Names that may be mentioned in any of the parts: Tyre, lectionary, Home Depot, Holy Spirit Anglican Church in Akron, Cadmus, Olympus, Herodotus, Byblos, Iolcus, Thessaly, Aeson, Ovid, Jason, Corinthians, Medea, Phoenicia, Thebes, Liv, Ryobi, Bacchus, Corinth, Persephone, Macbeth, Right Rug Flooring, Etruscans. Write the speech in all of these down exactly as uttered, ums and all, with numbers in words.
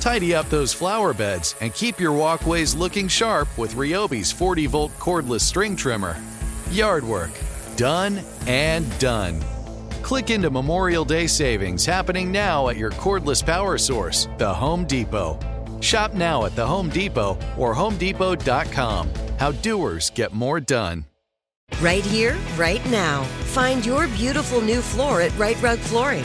Tidy up those flower beds and keep your walkways looking sharp with Ryobi's forty-volt cordless string trimmer. Yard work, done and done. Click into Memorial Day savings happening now at your cordless power source, the Home Depot. Shop now at the Home Depot or home depot dot com. How doers get more done. Right here, right now. Find your beautiful new floor at Right Rug Flooring.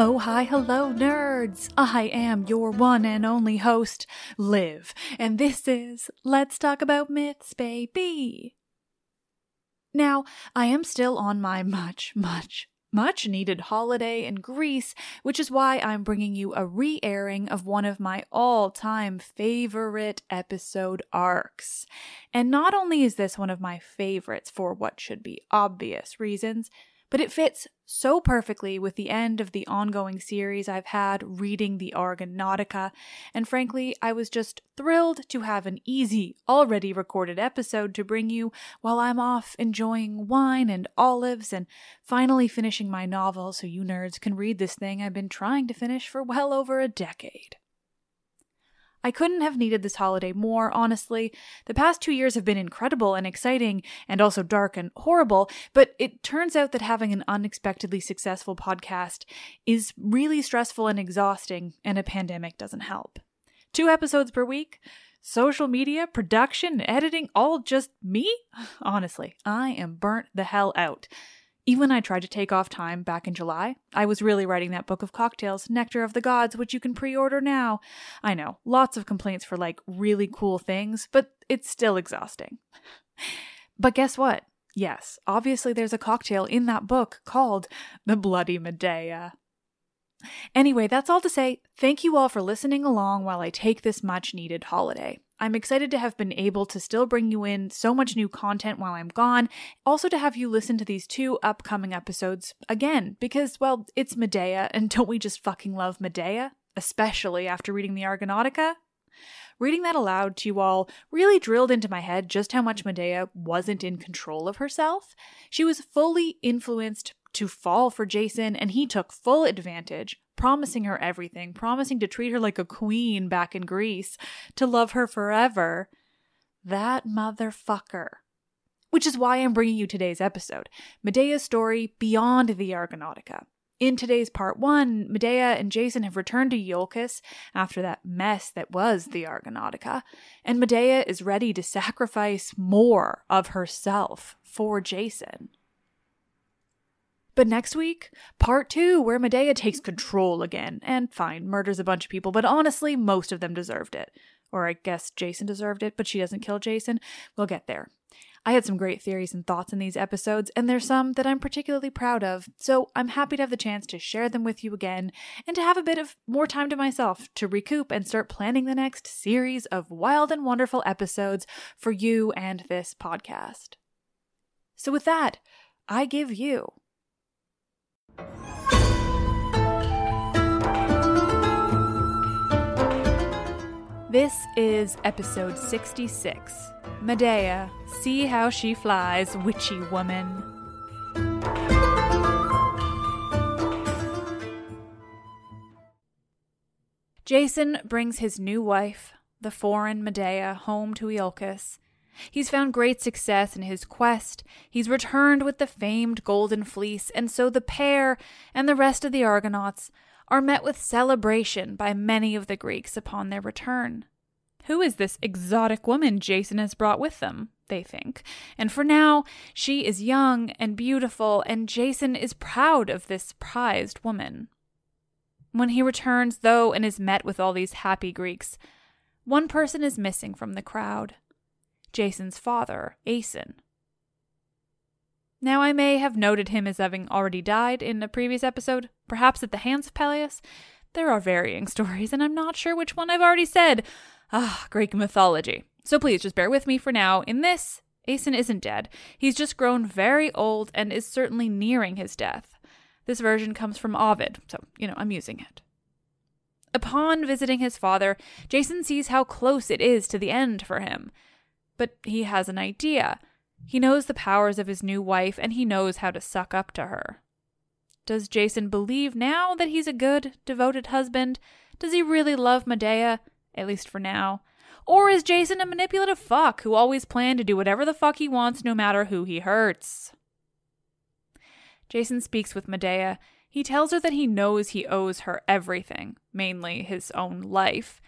Oh, hi, hello, nerds! I am your one and only host, Liv, and this is Let's Talk About Myths, baby! Now, I am still on my much, much, much needed holiday in Greece, which is why I'm bringing you a re-airing of one of my all-time favorite episode arcs. And not only is this one of my favorites for what should be obvious reasons, but it fits so perfectly with the end of the ongoing series I've had reading the Argonautica, and frankly, I was just thrilled to have an easy, already recorded episode to bring you while I'm off enjoying wine and olives and finally finishing my novel so you nerds can read this thing I've been trying to finish for well over a decade. I couldn't have needed this holiday more, honestly. The past two years have been incredible and exciting, and also dark and horrible, but it turns out that having an unexpectedly successful podcast is really stressful and exhausting, and a pandemic doesn't help. Two episodes per week? Social media, production, editing, all just me? Honestly, I am burnt the hell out. Even when I tried to take off time back in July, I was really writing that book of cocktails, Nectar of the Gods, which you can pre-order now. I know, lots of complaints for like really cool things, but it's still exhausting. But guess what? Yes, obviously there's a cocktail in that book called the Bloody Medea. Anyway, that's all to say, thank you all for listening along while I take this much-needed holiday. I'm excited to have been able to still bring you in so much new content while I'm gone, also to have you listen to these two upcoming episodes again, because, well, it's Medea, and don't we just fucking love Medea? Especially after reading the Argonautica? Reading that aloud to you all really drilled into my head just how much Medea wasn't in control of herself. She was fully influenced to fall for Jason, and he took full advantage, promising her everything, promising to treat her like a queen back in Greece, to love her forever. That motherfucker. Which is why I'm bringing you today's episode, Medea's story beyond the Argonautica. In today's part one, Medea and Jason have returned to Iolcus after that mess that was the Argonautica, and Medea is ready to sacrifice more of herself for Jason. But next week, part two, where Medea takes control again, and fine, murders a bunch of people, but honestly, most of them deserved it. Or I guess Jason deserved it, but she doesn't kill Jason. We'll get there. I had some great theories and thoughts in these episodes, and there's some that I'm particularly proud of, so I'm happy to have the chance to share them with you again and to have a bit of more time to myself to recoup and start planning the next series of wild and wonderful episodes for you and this podcast. So with that, I give you... This is episode sixty-six. Medea, see how she flies, witchy woman. Jason brings his new wife, the foreign Medea, home to Iolcus. He's found great success in his quest. He's returned with the famed Golden Fleece, and so the pair and the rest of the Argonauts are met with celebration by many of the Greeks upon their return. Who is this exotic woman Jason has brought with them, they think, and for now she is young and beautiful, and Jason is proud of this prized woman. When he returns, though, and is met with all these happy Greeks, one person is missing from the crowd: Jason's father, Aeson. Now, I may have noted him as having already died in a previous episode, perhaps at the hands of Pelias. There are varying stories, and I'm not sure which one I've already said. Ah, Greek mythology. So please just bear with me for now. In this, Aeson isn't dead. He's just grown very old and is certainly nearing his death. This version comes from Ovid, so, you know, I'm using it. Upon visiting his father, Jason sees how close it is to the end for him. But he has an idea. He knows the powers of his new wife, and he knows how to suck up to her. Does Jason believe now that he's a good, devoted husband? Does he really love Medea, at least for now? Or is Jason a manipulative fuck who always planned to do whatever the fuck he wants, no matter who he hurts? Jason speaks with Medea. He tells her that he knows he owes her everything, mainly his own life,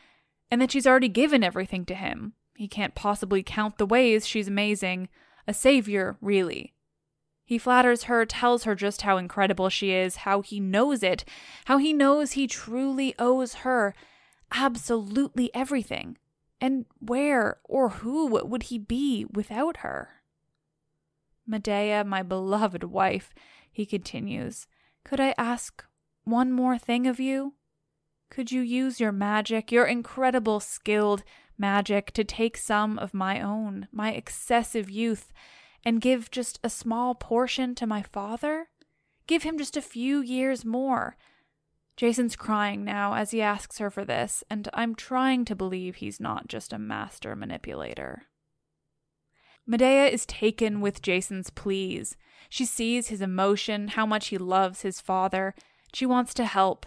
and that she's already given everything to him. He can't possibly count the ways she's amazing. A savior, really. He flatters her, tells her just how incredible she is, how he knows it, how he knows he truly owes her absolutely everything. And where or who would he be without her? Medea, my beloved wife, he continues, could I ask one more thing of you? Could you use your magic, your incredible skilled magic, to take some of my own, my excessive youth, and give just a small portion to my father? Give him just a few years more. Jason's crying now as he asks her for this, and I'm trying to believe he's not just a master manipulator. Medea is taken with Jason's pleas. She sees his emotion, how much he loves his father. She wants to help,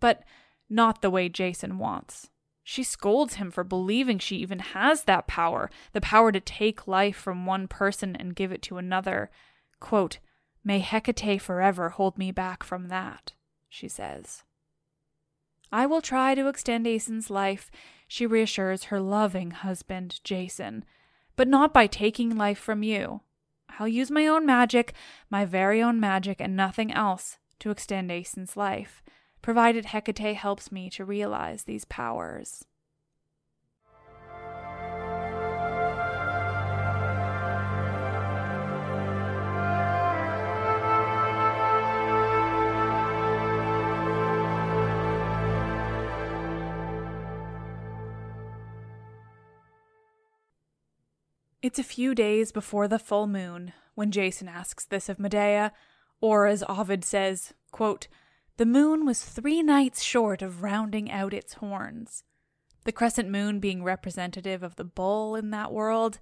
but not the way Jason wants. She scolds him for believing she even has that power, the power to take life from one person and give it to another. Quote, "May Hecate forever hold me back from that," she says. I will try to extend Aeson's life, she reassures her loving husband, Jason, but not by taking life from you. I'll use my own magic, my very own magic, and nothing else to extend Aeson's life, provided Hecate helps me to realize these powers. It's a few days before the full moon when Jason asks this of Medea, or as Ovid says, quote, "The moon was three nights short of rounding out its horns." The crescent moon being representative of the bull in that world.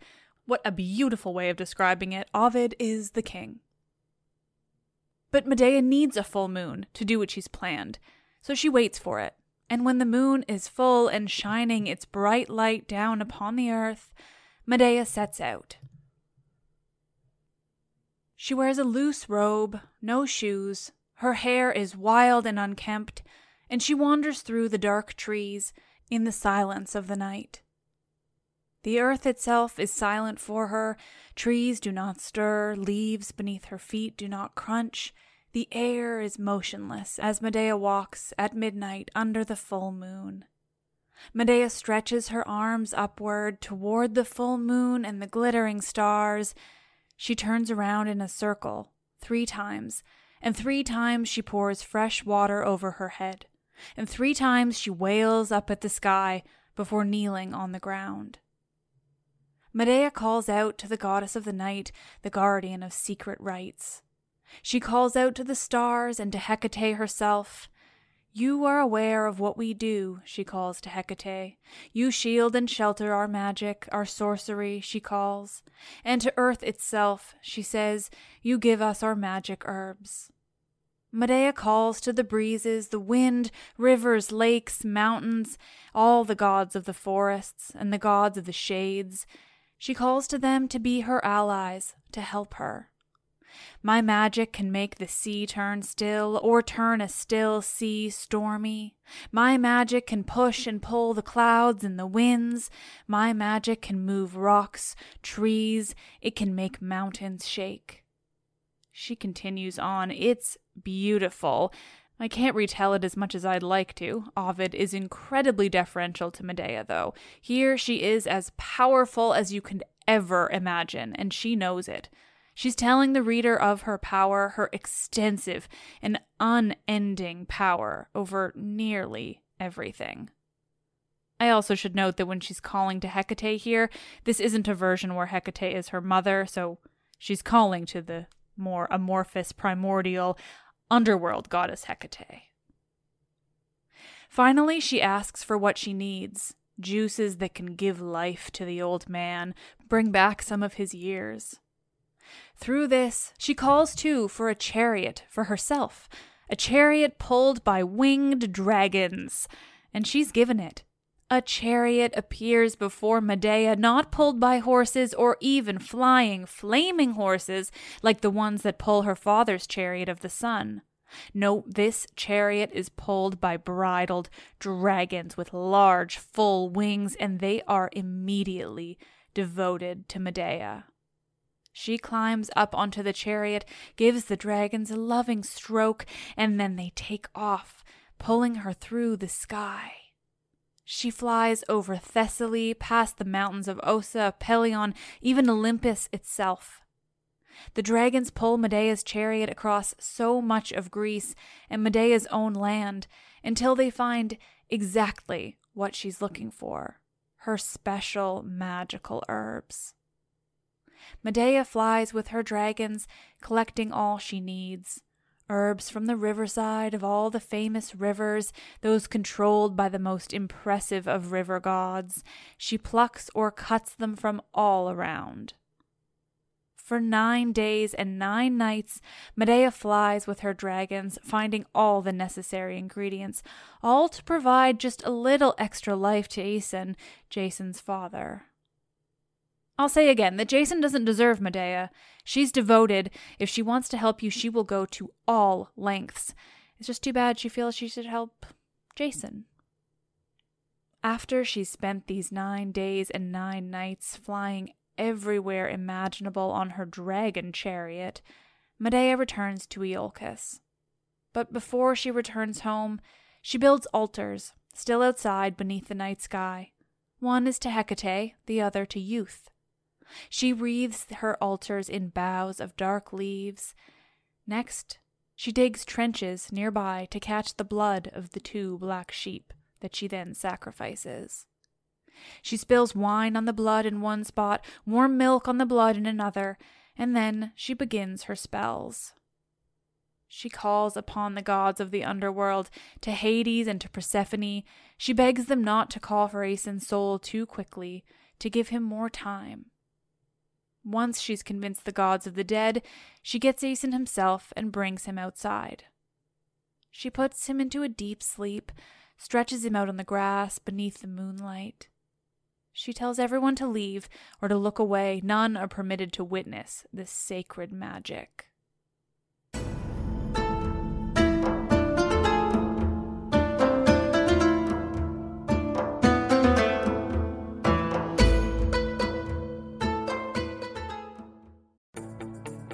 What a beautiful way of describing it. Ovid is the king. But Medea needs a full moon to do what she's planned, so she waits for it. And when the moon is full and shining its bright light down upon the earth, Medea sets out. She wears a loose robe, no shoes. Her hair is wild and unkempt, and she wanders through the dark trees in the silence of the night. The earth itself is silent for her. Trees do not stir, leaves beneath her feet do not crunch. The air is motionless as Medea walks at midnight under the full moon. Medea stretches her arms upward toward the full moon and the glittering stars. She turns around in a circle three times, and three times she pours fresh water over her head, and three times she wails up at the sky before kneeling on the ground. Medea calls out to the goddess of the night, the guardian of secret rites. She calls out to the stars and to Hecate herself. "You are aware of what we do," she calls to Hecate. "You shield and shelter our magic, our sorcery," she calls. And to earth itself, she says, "You give us our magic herbs." Medea calls to the breezes, the wind, rivers, lakes, mountains, all the gods of the forests and the gods of the shades. She calls to them to be her allies, to help her. "My magic can make the sea turn still, or turn a still sea stormy. My magic can push and pull the clouds and the winds. My magic can move rocks, trees. It can make mountains shake." She continues on. It's beautiful. I can't retell it as much as I'd like to. Ovid is incredibly deferential to Medea, though. Here she is as powerful as you can ever imagine, and she knows it. She's telling the reader of her power, her extensive and unending power over nearly everything. I also should note that when she's calling to Hecate here, this isn't a version where Hecate is her mother, so she's calling to the more amorphous, primordial, underworld goddess Hecate. Finally, she asks for what she needs, juices that can give life to the old man, bring back some of his years. Through this, she calls, too, for a chariot for herself, a chariot pulled by winged dragons, and she's given it. A chariot appears before Medea, not pulled by horses or even flying, flaming horses like the ones that pull her father's chariot of the sun. No, this chariot is pulled by bridled dragons with large, full wings, and they are immediately devoted to Medea. She climbs up onto the chariot, gives the dragons a loving stroke, and then they take off, pulling her through the sky. She flies over Thessaly, past the mountains of Ossa, Pelion, even Olympus itself. The dragons pull Medea's chariot across so much of Greece and Medea's own land until they find exactly what she's looking for, her special magical herbs. Medea flies with her dragons, collecting all she needs. Herbs from the riverside of all the famous rivers, those controlled by the most impressive of river gods. She plucks or cuts them from all around. For nine days and nine nights, Medea flies with her dragons, finding all the necessary ingredients, all to provide just a little extra life to Aeson, Jason's father. I'll say again that Jason doesn't deserve Medea. She's devoted. If she wants to help you, she will go to all lengths. It's just too bad she feels she should help Jason. After she's spent these nine days and nine nights flying everywhere imaginable on her dragon chariot, Medea returns to Iolcus. But before she returns home, she builds altars, still outside beneath the night sky. One is to Hecate, the other to Youth. She wreathes her altars in boughs of dark leaves. Next, she digs trenches nearby to catch the blood of the two black sheep that she then sacrifices. She spills wine on the blood in one spot, warm milk on the blood in another, and then she begins her spells. She calls upon the gods of the underworld, to Hades and to Persephone. She begs them not to call for Aeson's soul too quickly, to give him more time. Once she's convinced the gods of the dead, she gets Aeson himself and brings him outside. She puts him into a deep sleep, stretches him out on the grass beneath the moonlight. She tells everyone to leave or to look away. None are permitted to witness this sacred magic.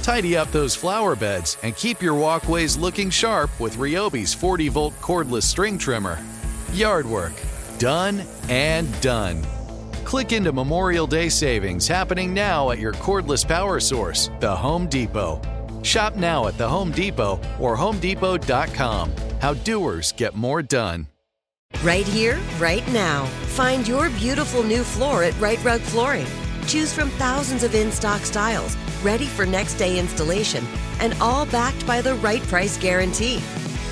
Tidy up those flower beds and keep your walkways looking sharp with Ryobi's forty-volt cordless string trimmer. Yard work, done and done. Click into Memorial Day savings happening now at your cordless power source, the Home Depot. Shop now at the Home Depot or home depot dot com. How doers get more done. Right here, right now. Find your beautiful new floor at Right Rug Flooring. Choose from thousands of in-stock styles, ready for next day installation, and all backed by the right price guarantee.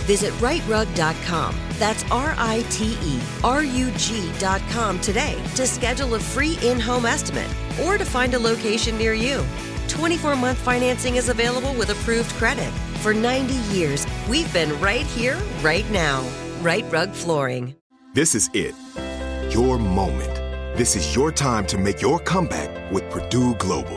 Visit right rug dot com. That's R I T E R U G dot com today to schedule a free in-home estimate or to find a location near you. twenty-four month financing is available with approved credit. For ninety years, we've been right here, right now. Right Rug Flooring. This is it. Your moment. This is your time to make your comeback with Purdue Global.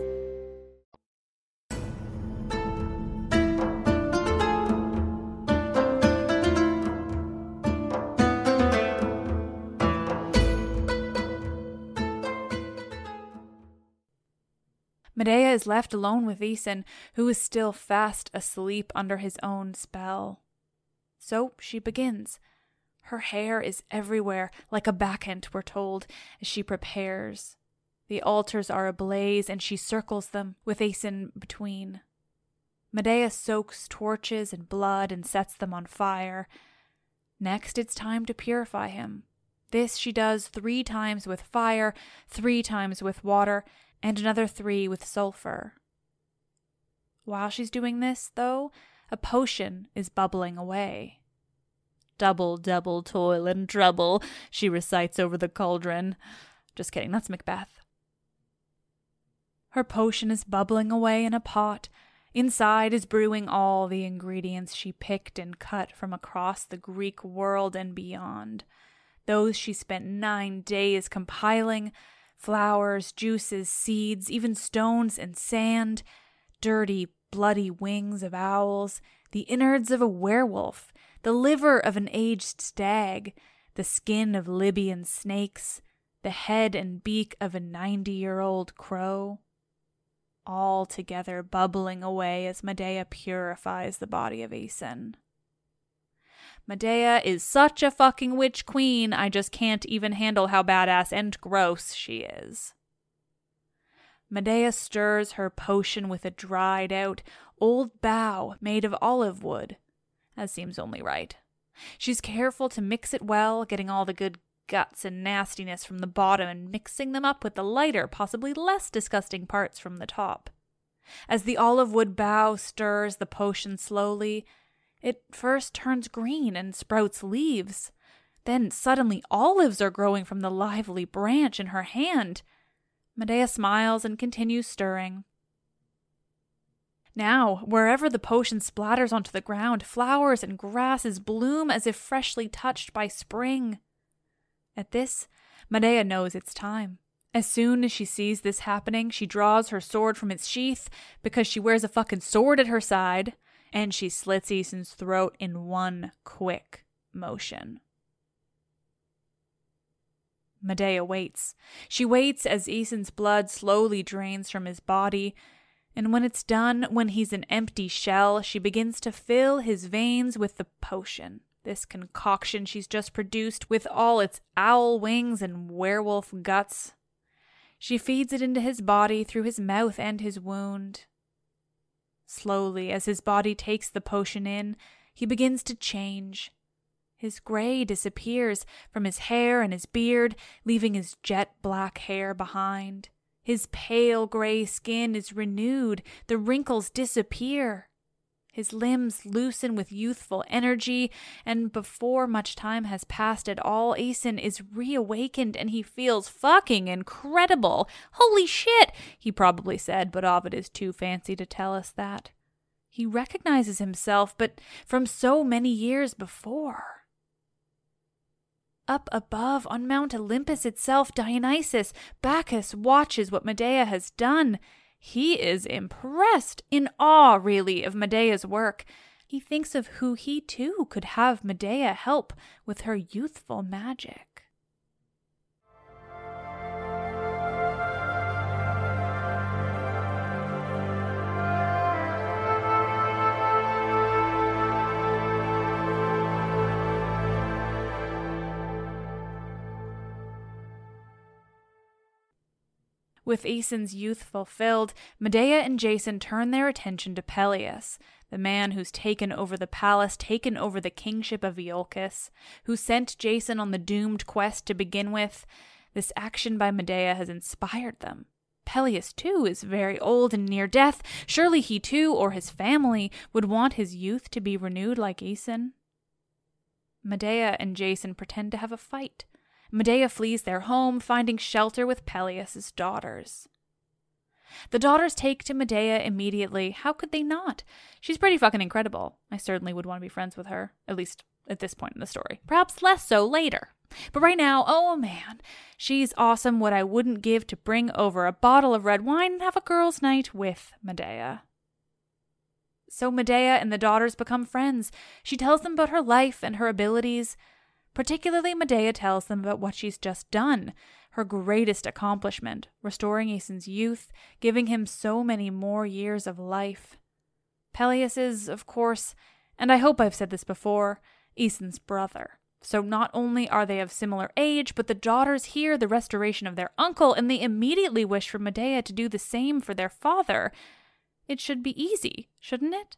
Medea is left alone with Aeson, who is still fast asleep under his own spell. So she begins. Her hair is everywhere, like a bacchant, we're told, as she prepares. The altars are ablaze, and she circles them, with Aeson between. Medea soaks torches in blood and sets them on fire. Next, it's time to purify him. This she does three times with fire, three times with water, and another three with sulfur. While she's doing this, though, a potion is bubbling away. Double, double toil and trouble, she recites over the cauldron. Just kidding, that's Macbeth. Her potion is bubbling away in a pot. Inside is brewing all the ingredients she picked and cut from across the Greek world and beyond. Those she spent nine days compiling, flowers, juices, seeds, even stones and sand, dirty, bloody wings of owls, the innards of a werewolf, the liver of an aged stag, the skin of Libyan snakes, the head and beak of a ninety-year-old crow, all together bubbling away as Medea purifies the body of Aeson. Medea is such a fucking witch queen, I just can't even handle how badass and gross she is. Medea stirs her potion with a dried-out old bough made of olive wood. That seems only right. She's careful to mix it well, getting all the good guts and nastiness from the bottom and mixing them up with the lighter, possibly less disgusting parts from the top. As the olive wood bough stirs the potion slowly, it first turns green and sprouts leaves. Then suddenly olives are growing from the lively branch in her hand. Medea smiles and continues stirring. Now, wherever the potion splatters onto the ground, flowers and grasses bloom as if freshly touched by spring. At this, Medea knows it's time. As soon as she sees this happening, she draws her sword from its sheath, because she wears a fucking sword at her side, and she slits Aeson's throat in one quick motion. Medea waits. She waits as Aeson's blood slowly drains from his body, and when it's done, when he's an empty shell, she begins to fill his veins with the potion, this concoction she's just produced with all its owl wings and werewolf guts. She feeds it into his body through his mouth and his wound. Slowly, as his body takes the potion in, he begins to change. His gray disappears from his hair and his beard, leaving his jet black hair behind. His pale gray skin is renewed, the wrinkles disappear. His limbs loosen with youthful energy, and before much time has passed at all, Aeson is reawakened and he feels fucking incredible. Holy shit, he probably said, but Ovid is too fancy to tell us that. He recognizes himself, but from so many years before. Up above, on Mount Olympus itself, Dionysus, Bacchus, watches what Medea has done. He is impressed, in awe, really, of Medea's work. He thinks of who he, too, could have Medea help with her youthful magic. With Aeson's youth fulfilled, Medea and Jason turn their attention to Pelias, the man who's taken over the palace, taken over the kingship of Iolcus, who sent Jason on the doomed quest to begin with. This action by Medea has inspired them. Pelias, too, is very old and near death. Surely he, too, or his family, would want his youth to be renewed like Aeson. Medea and Jason pretend to have a fight. Medea flees their home, finding shelter with Pelias' daughters. The daughters take to Medea immediately. How could they not? She's pretty fucking incredible. I certainly would want to be friends with her, at least at this point in the story. Perhaps less so later. But right now, oh man, she's awesome. What I wouldn't give to bring over a bottle of red wine and have a girls' night with Medea. So Medea and the daughters become friends. She tells them about her life and her abilities. Particularly, Medea tells them about what she's just done, her greatest accomplishment, restoring Aeson's youth, giving him so many more years of life. Pelias is, of course, and I hope I've said this before, Aeson's brother. So not only are they of similar age, but the daughters hear the restoration of their uncle, and they immediately wish for Medea to do the same for their father. It should be easy, shouldn't it?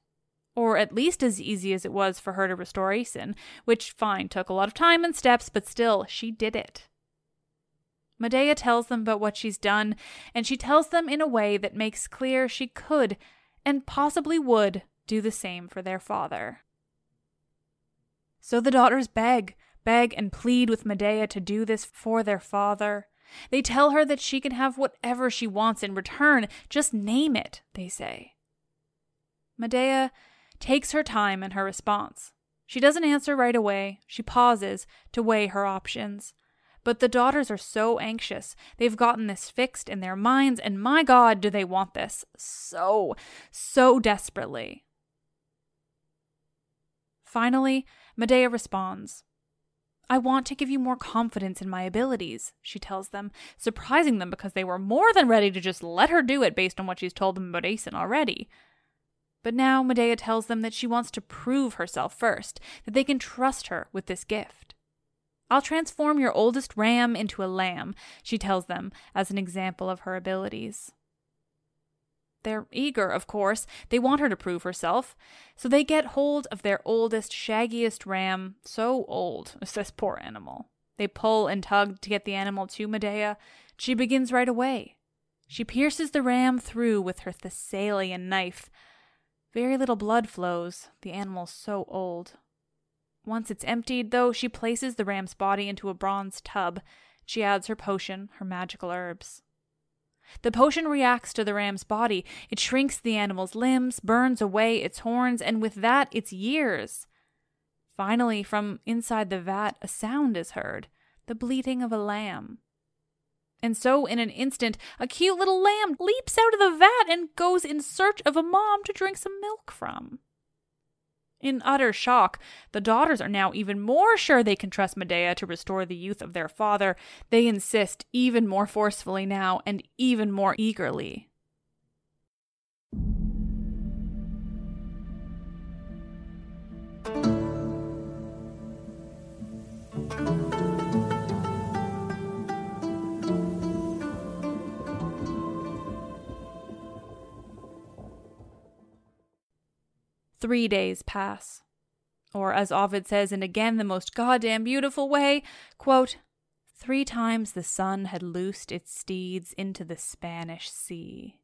Or at least as easy as it was for her to restore Aeson, which, fine, took a lot of time and steps, but still, she did it. Medea tells them about what she's done, and she tells them in a way that makes clear she could, and possibly would, do the same for their father. So the daughters beg, beg and plead with Medea to do this for their father. They tell her that she can have whatever she wants in return, just name it, they say. Medea takes her time in her response. She doesn't answer right away. She pauses to weigh her options. But the daughters are so anxious. They've gotten this fixed in their minds, and my God, do they want this so, so desperately. Finally, Medea responds. I want to give you more confidence in my abilities, she tells them, surprising them because they were more than ready to just let her do it based on what she's told them about Aeson already. But now Medea tells them that she wants to prove herself first, that they can trust her with this gift. I'll transform your oldest ram into a lamb, she tells them, as an example of her abilities. They're eager, of course. They want her to prove herself. So they get hold of their oldest, shaggiest ram. So old, is this poor animal. They pull and tug to get the animal to Medea. She begins right away. She pierces the ram through with her Thessalian knife. Very little blood flows, the animal's so old. Once it's emptied, though, she places the ram's body into a bronze tub. She adds her potion, her magical herbs. The potion reacts to the ram's body. It shrinks the animal's limbs, burns away its horns, and with that, its years. Finally, from inside the vat, a sound is heard, the bleating of a lamb. And so, in an instant, a cute little lamb leaps out of the vat and goes in search of a mom to drink some milk from. In utter shock, the daughters are now even more sure they can trust Medea to restore the youth of their father. They insist even more forcefully now and even more eagerly. Three days pass, or as Ovid says in again the most goddamn beautiful way, quote, three times the sun had loosed its steeds into the Spanish sea.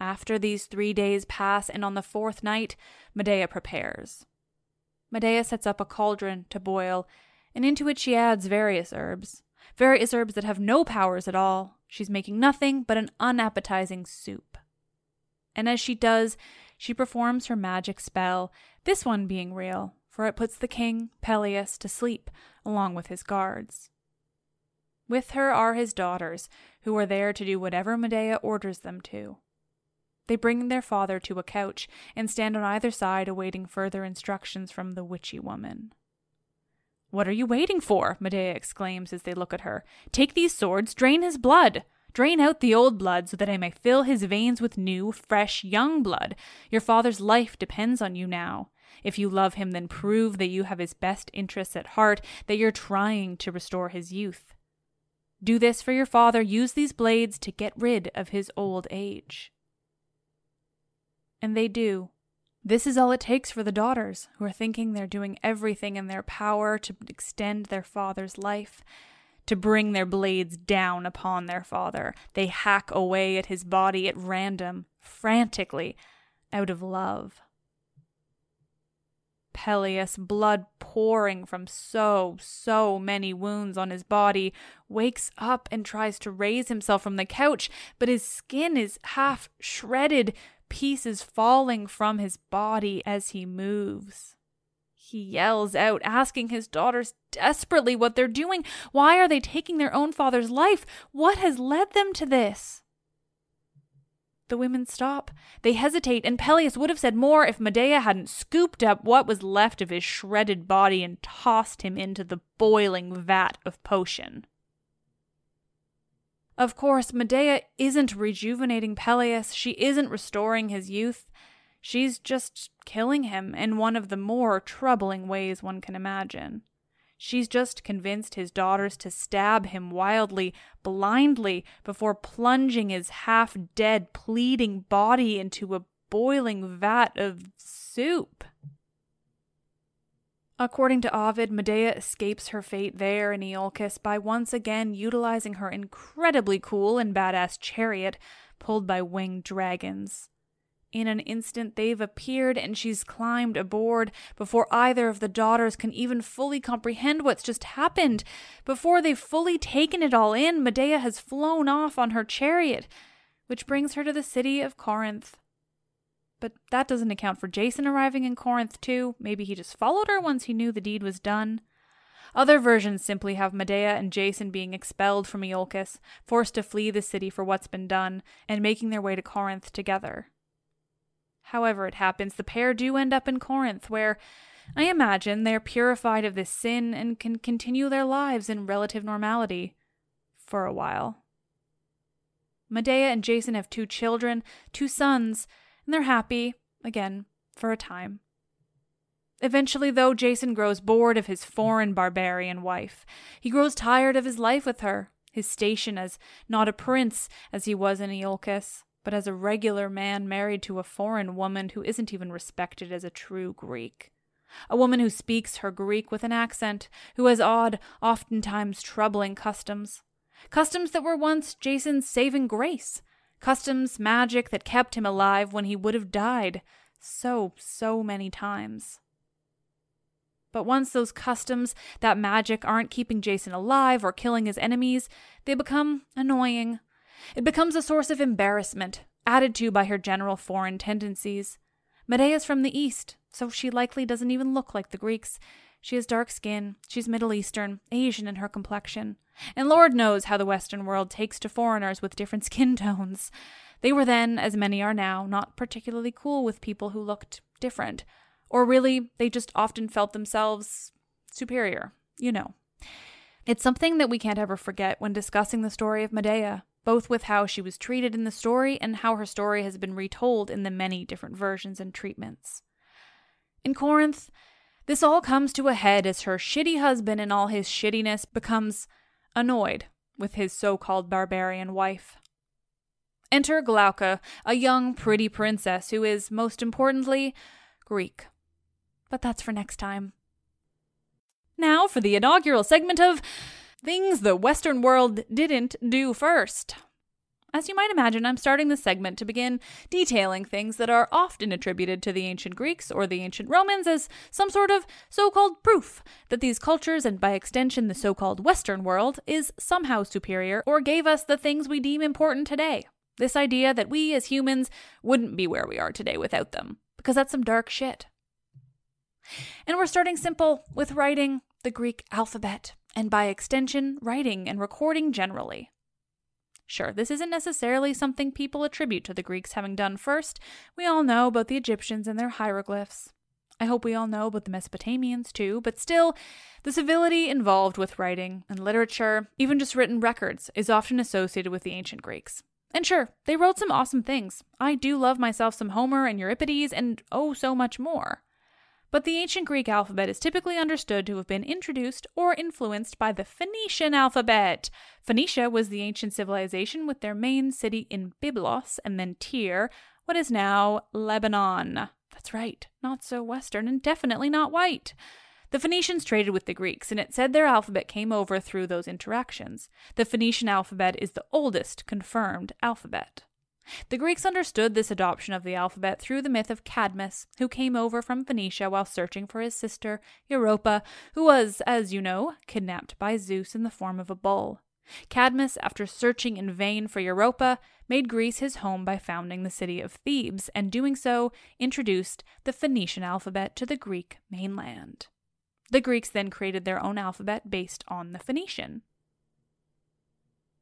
After these three days pass, and on the fourth night, Medea prepares. Medea sets up a cauldron to boil, and into it she adds various herbs, various herbs that have no powers at all. She's making nothing but an unappetizing soup. And as she does, she performs her magic spell, this one being real, for it puts the king, Pelias, to sleep, along with his guards. With her are his daughters, who are there to do whatever Medea orders them to. They bring their father to a couch, and stand on either side awaiting further instructions from the witchy woman. "What are you waiting for?" Medea exclaims as they look at her. "Take these swords, drain his blood! Drain out the old blood so that I may fill his veins with new, fresh, young blood. Your father's life depends on you now. If you love him, then prove that you have his best interests at heart, that you're trying to restore his youth. Do this for your father. Use these blades to get rid of his old age." And they do. This is all it takes for the daughters, who are thinking they're doing everything in their power to extend their father's life, to bring their blades down upon their father. They hack away at his body at random, frantically, out of love. Pelias, blood pouring from so, so many wounds on his body, wakes up and tries to raise himself from the couch, but his skin is half shredded, pieces falling from his body as he moves. He yells out, asking his daughters desperately what they're doing. Why are they taking their own father's life? What has led them to this? The women stop. They hesitate, and Pelias would have said more if Medea hadn't scooped up what was left of his shredded body and tossed him into the boiling vat of potion. Of course, Medea isn't rejuvenating Pelias. She isn't restoring his youth. She's just killing him in one of the more troubling ways one can imagine. She's just convinced his daughters to stab him wildly, blindly, before plunging his half-dead, pleading body into a boiling vat of soup. According to Ovid, Medea escapes her fate there in Iolcus by once again utilizing her incredibly cool and badass chariot pulled by winged dragons. In an instant, they've appeared, and she's climbed aboard before either of the daughters can even fully comprehend what's just happened. Before they've fully taken it all in, Medea has flown off on her chariot, which brings her to the city of Corinth. But that doesn't account for Jason arriving in Corinth, too. Maybe he just followed her once he knew the deed was done. Other versions simply have Medea and Jason being expelled from Iolcus, forced to flee the city for what's been done, and making their way to Corinth together. However it happens, the pair do end up in Corinth, where, I imagine, they're purified of this sin and can continue their lives in relative normality for a while. Medea and Jason have two children, two sons, and they're happy, again, for a time. Eventually, though, Jason grows bored of his foreign barbarian wife. He grows tired of his life with her, his station as not a prince as he was in Iolcus, but as a regular man married to a foreign woman who isn't even respected as a true Greek. A woman who speaks her Greek with an accent, who has odd, oftentimes troubling customs. Customs that were once Jason's saving grace. Customs, magic that kept him alive when he would have died so, so many times. But once those customs, that magic, aren't keeping Jason alive or killing his enemies, they become annoying. It becomes a source of embarrassment, added to by her general foreign tendencies. Medea's from the East, so she likely doesn't even look like the Greeks. She has dark skin, she's Middle Eastern, Asian in her complexion. And Lord knows how the Western world takes to foreigners with different skin tones. They were then, as many are now, not particularly cool with people who looked different, Or really, they just often felt themselves superior, you know. It's something that we can't ever forget when discussing the story of Medea, both with how she was treated in the story and how her story has been retold in the many different versions and treatments. In Corinth, this all comes to a head as her shitty husband in all his shittiness becomes annoyed with his so-called barbarian wife. Enter Glauca, a young, pretty princess who is, most importantly, Greek. But that's for next time. Now for the inaugural segment of Things the Western World Didn't Do First. As you might imagine, I'm starting this segment to begin detailing things that are often attributed to the ancient Greeks or the ancient Romans as some sort of so-called proof that these cultures, and by extension the so-called Western world, is somehow superior or gave us the things we deem important today. This idea that we as humans wouldn't be where we are today without them, because that's some dark shit. And we're starting simple with writing the Greek alphabet, and by extension, writing and recording generally. Sure, this isn't necessarily something people attribute to the Greeks having done first. We all know about the Egyptians and their hieroglyphs. I hope we all know about the Mesopotamians too, but still, the civility involved with writing and literature, even just written records, is often associated with the ancient Greeks. And sure, they wrote some awesome things. I do love myself some Homer and Euripides and oh so much more. But the ancient Greek alphabet is typically understood to have been introduced or influenced by the Phoenician alphabet. Phoenicia was the ancient civilization with their main city in Byblos and then Tyre, what is now Lebanon. That's right, not so Western and definitely not white. The Phoenicians traded with the Greeks, and it said their alphabet came over through those interactions. The Phoenician alphabet is the oldest confirmed alphabet. The Greeks understood this adoption of the alphabet through the myth of Cadmus, who came over from Phoenicia while searching for his sister, Europa, who was, as you know, kidnapped by Zeus in the form of a bull. Cadmus, after searching in vain for Europa, made Greece his home by founding the city of Thebes, and doing so, introduced the Phoenician alphabet to the Greek mainland. The Greeks then created their own alphabet based on the Phoenician.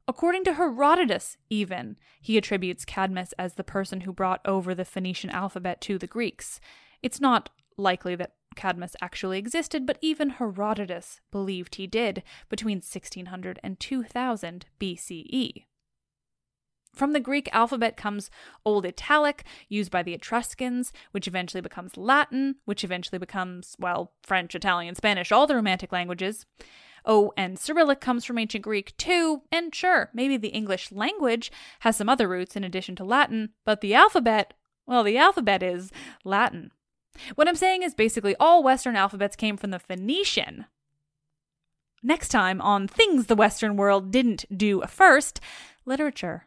According to Herodotus, even, he attributes Cadmus as the person who brought over the Phoenician alphabet to the Greeks. It's not likely that Cadmus actually existed, but even Herodotus believed he did between sixteen hundred and two thousand B C E. From the Greek alphabet comes Old Italic, used by the Etruscans, which eventually becomes Latin, which eventually becomes, well, French, Italian, Spanish, all the Romantic languages. Oh, and Cyrillic comes from ancient Greek too, and sure, maybe the English language has some other roots in addition to Latin, but the alphabet, well, the alphabet is Latin. What I'm saying is basically all Western alphabets came from the Phoenician. Next time on Things the Western World Didn't Do First, literature.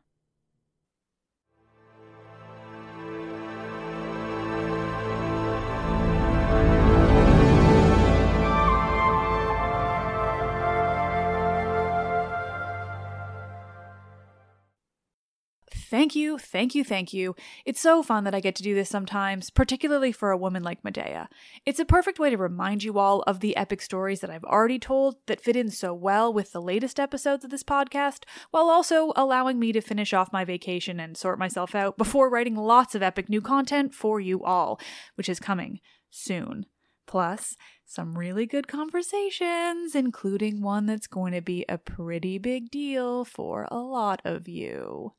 Thank you, thank you, thank you. It's so fun that I get to do this sometimes, particularly for a woman like Medea. It's a perfect way to remind you all of the epic stories that I've already told that fit in so well with the latest episodes of this podcast, while also allowing me to finish off my vacation and sort myself out before writing lots of epic new content for you all, which is coming soon. Plus, some really good conversations, including one that's going to be a pretty big deal for a lot of you.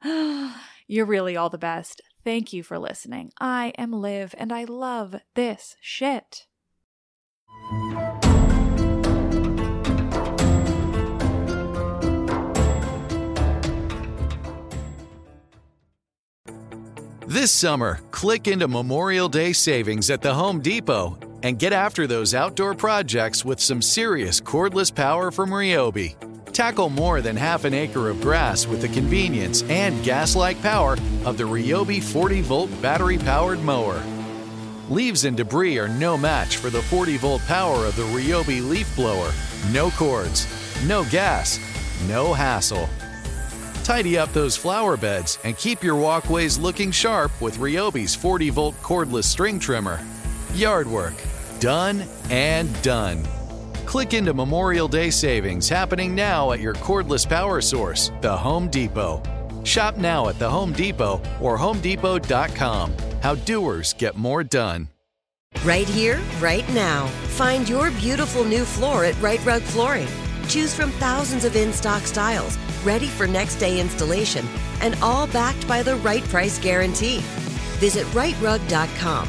You're really all the best. Thank you for listening. I am Liv, and I love this shit. This summer, click into Memorial Day savings at the Home Depot and get after those outdoor projects with some serious cordless power from Ryobi. Tackle more than half an acre of grass with the convenience and gas-like power of the Ryobi forty-volt battery-powered mower. Leaves and debris are no match for the forty-volt power of the Ryobi leaf blower. No cords, no gas, no hassle. Tidy up those flower beds and keep your walkways looking sharp with Ryobi's forty-volt cordless string trimmer. Yard work done and done. Click into Memorial Day savings happening now at your cordless power source, the Home Depot. Shop now at the Home Depot or home depot dot com. How doers get more done. Right here, right now. Find your beautiful new floor at Right Rug Flooring. Choose from thousands of in-stock styles, ready for next day installation, and all backed by the right price guarantee. Visit right rug dot com.